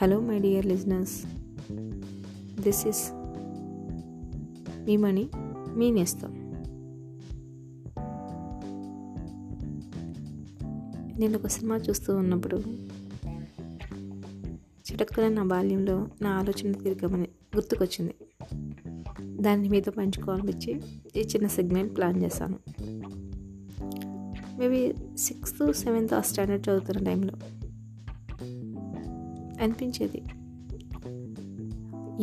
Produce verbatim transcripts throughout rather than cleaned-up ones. Hello my dear listeners, this is మీ మనీ మీ నేస్తం. నేను ఒక సినిమా చూస్తూ ఉన్నప్పుడు చిటక్కున నా బాల్యంలో నా ఆలోచన తీర్గమని గుర్తుకొచ్చింది. దాన్ని మీతో పంచుకోవాలనిపించి ఈ చిన్న సెగ్మెంట్ ప్లాన్ చేశాను. మేబీ సిక్స్త్ సెవెంత్ ఆ స్టాండర్డ్ చదువుతున్న టైంలో అనిపించేది,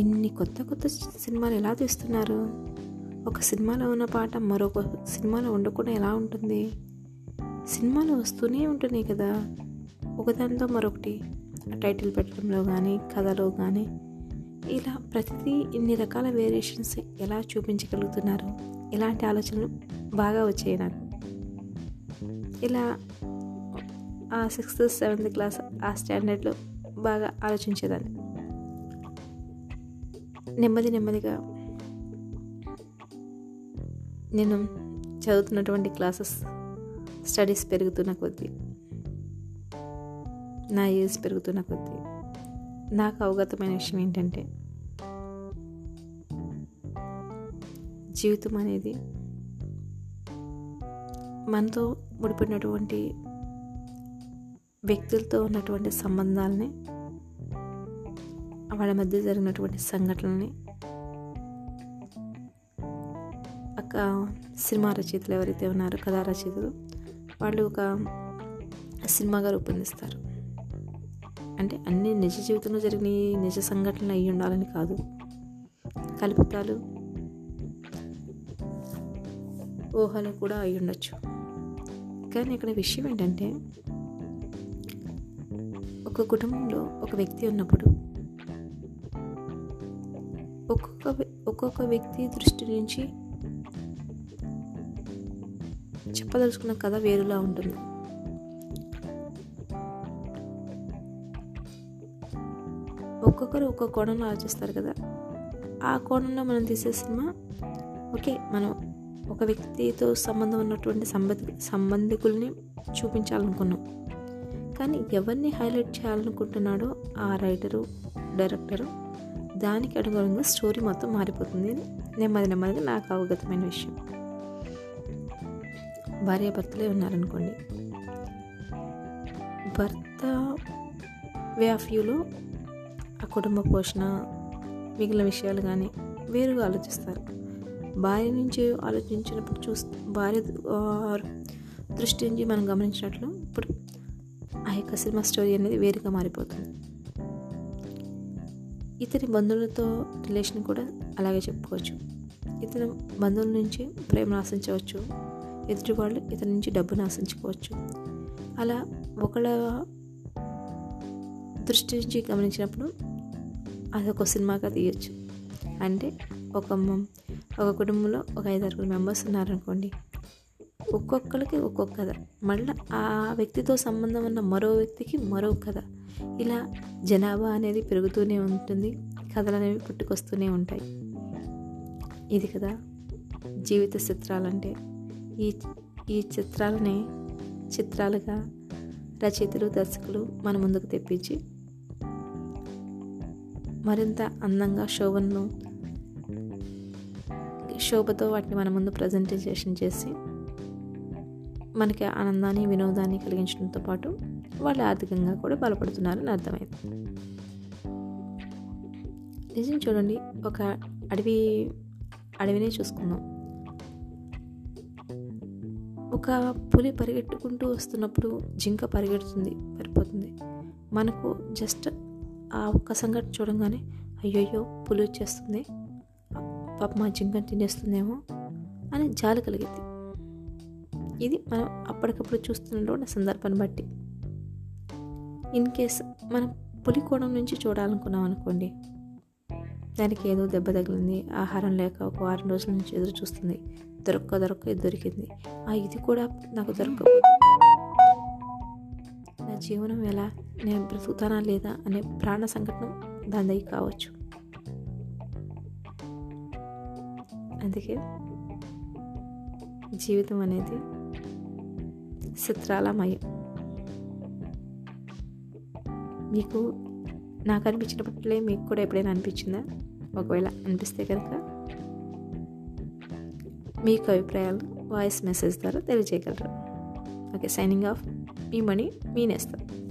ఇన్ని కొత్త కొత్త సినిమాలు ఎలా తీస్తున్నారు, ఒక సినిమాలో ఉన్న పాట మరొక సినిమాలో ఉండకుండా ఎలా ఉంటుంది, సినిమాలు వస్తూనే ఉంటున్నాయి కదా, ఒకదానితో మరొకటి టైటిల్ పెట్టడంలో కానీ కథలో కానీ ఇలా ప్రతిదీ ఇన్ని రకాల వేరియేషన్స్ ఎలా చూపించగలుగుతున్నారు, ఇలాంటి ఆలోచనలు బాగా వచ్చాయి నాకు. ఇలా ఆ సిక్స్త్ సెవెంత్ క్లాస్ ఆ స్టాండర్డ్లో బాగా ఆలోచించేదాన్ని. నెమ్మది నెమ్మదిగా నేను చదువుతున్నటువంటి క్లాసెస్ స్టడీస్ పెరుగుతున్న కొద్దీ, నా ఏజ్ పెరుగుతున్న కొద్దీ నాకు అవగతమైన విషయం ఏంటంటే, జీవితం అనేది మనతో ముడిపడినటువంటి వ్యక్తులతో ఉన్నటువంటి సంబంధాలని, వాళ్ళ మధ్య జరిగినటువంటి సంఘటనల్ని, ఒక సినిమా రచయితలు ఎవరైతే ఉన్నారో కథా రచయితలు, వాళ్ళు ఒక సినిమాగా రూపొందిస్తారు. అంటే అన్ని నిజ జీవితంలో జరిగిన నిజ సంఘటనలు అయి ఉండాలని కాదు, కల్పితాలు ఊహలు కూడా అయి ఉండొచ్చు. కానీ ఇక్కడ విషయం ఏంటంటే, ఒక కుటుంబంలో ఒక వ్యక్తి ఉన్నప్పుడు ఒక్కొక్క ఒక్కొక్క వ్యక్తి దృష్టి నుంచి చెప్పదలుచుకున్న కథ వేరులా ఉంటుంది. ఒక్కొక్కరు ఒక్కొక్క కోణంలో ఆలోచిస్తారు కదా, ఆ కోణంలో మనం తీసే సినిమా ఓకే, మనం ఒక వ్యక్తితో సంబంధం ఉన్నటువంటి సంబంధి సంబంధికుల్ని చూపించాలనుకున్నాం. కానీ ఎవరిని హైలైట్ చేయాలనుకుంటున్నాడో ఆ రైటరు డైరెక్టరు, దానికి అనుగుణంగా స్టోరీ మొత్తం మారిపోతుంది. నెమ్మది నెమ్మదిగా నాకు అవగతమైన విషయం, భార్యాభర్తలే ఉన్నారనుకోండి, భర్త వే ఆఫ్ వ్యూలో ఆ కుటుంబ పోషణ మిగిలిన విషయాలు కానీ వేరుగా ఆలోచిస్తారు. భార్య నుంచి ఆలోచించినప్పుడు చూ భార్య దృష్టి నుంచి మనం గమనించినట్లు ఇప్పుడు ఆ యొక్క సినిమా స్టోరీ అనేది వేరుగా మారిపోతుంది. ఇతని బంధువులతో రిలేషన్ కూడా అలాగే చెప్పుకోవచ్చు. ఇతని బంధువుల నుంచి ప్రేమను ఆశించవచ్చు, ఎదుటి వాళ్ళు ఇతని నుంచి డబ్బును ఆశించుకోవచ్చు. అలా ఒకళ్ళ దృష్టి నుంచి గమనించినప్పుడు అదొక సినిమాగా తీయచ్చు. అంటే ఒక ఒక కుటుంబంలో ఒక ఐదు ఆరుగురు మెంబర్స్ ఉన్నారనుకోండి, ఒక్కొక్కరికి ఒక్కొక్క కథ, మళ్ళీ ఆ వ్యక్తితో సంబంధం ఉన్న మరో వ్యక్తికి మరో కథ, ఇలా జనాభా అనేది పెరుగుతూనే ఉంటుంది, కథలు అనేవి పుట్టుకొస్తూనే ఉంటాయి. ఇది కదా జీవిత చిత్రాలంటే. ఈ ఈ చిత్రాలనే చిత్రాలుగా రచయితలు దర్శకులు మన ముందుకు తెప్పించి మరింత అందంగా శోభను శోభతో వాటిని మన ముందు ప్రజెంటేషన్ చేసి మనకి ఆనందాన్ని వినోదాన్ని కలిగించడంతో పాటు వాళ్ళు ఆర్థికంగా కూడా బలపడుతున్నారని అర్థమైంది. నిజం చూడండి, ఒక అడవి అడవినే చూసుకుందాం. ఒక పులి పరిగెట్టుకుంటూ వస్తున్నప్పుడు జింక పరిగెడుతుంది, పరిపోతుంది. మనకు జస్ట్ ఆ ఒక్క సంఘటన చూడంగానే అయ్యోయ్యో పులి వచ్చేస్తుంది, పాప మా జింకను తినేస్తుందేమో అని జాలి కలిగింది. ఇది మనం అప్పటికప్పుడు చూస్తున్నటువంటి సందర్భాన్ని బట్టి. ఇన్ కేస్ మనం పులి కోణం నుంచి చూడాలనుకున్నాం అనుకోండి, దానికి ఏదో దెబ్బ తగిలింది, ఆహారం లేక ఒక వారం రోజుల నుంచి ఎదురు చూస్తుంది, దొరక్క దొరక్క దొరికింది, ఆ ఇది కూడా నాకు దొరకకపోతే నా జీవనం ఎలా, నేను బ్రతుకుతానా లేదా అనే ప్రాణ సంఘటన దాని కావచ్చు. అందుకే జీవితం అనేది చిత్రాలమయం. మీకు నాకు అనిపించినప్పట్లే మీకు కూడా ఎప్పుడైనా అనిపించిందా? ఒకవేళ అనిపిస్తే కనుక మీకు అభిప్రాయాలు వాయిస్ మెసేజ్ ద్వారా తెలియజేయగలరు. Okay, signing off. మీ మనీ మీ నేస్తాం.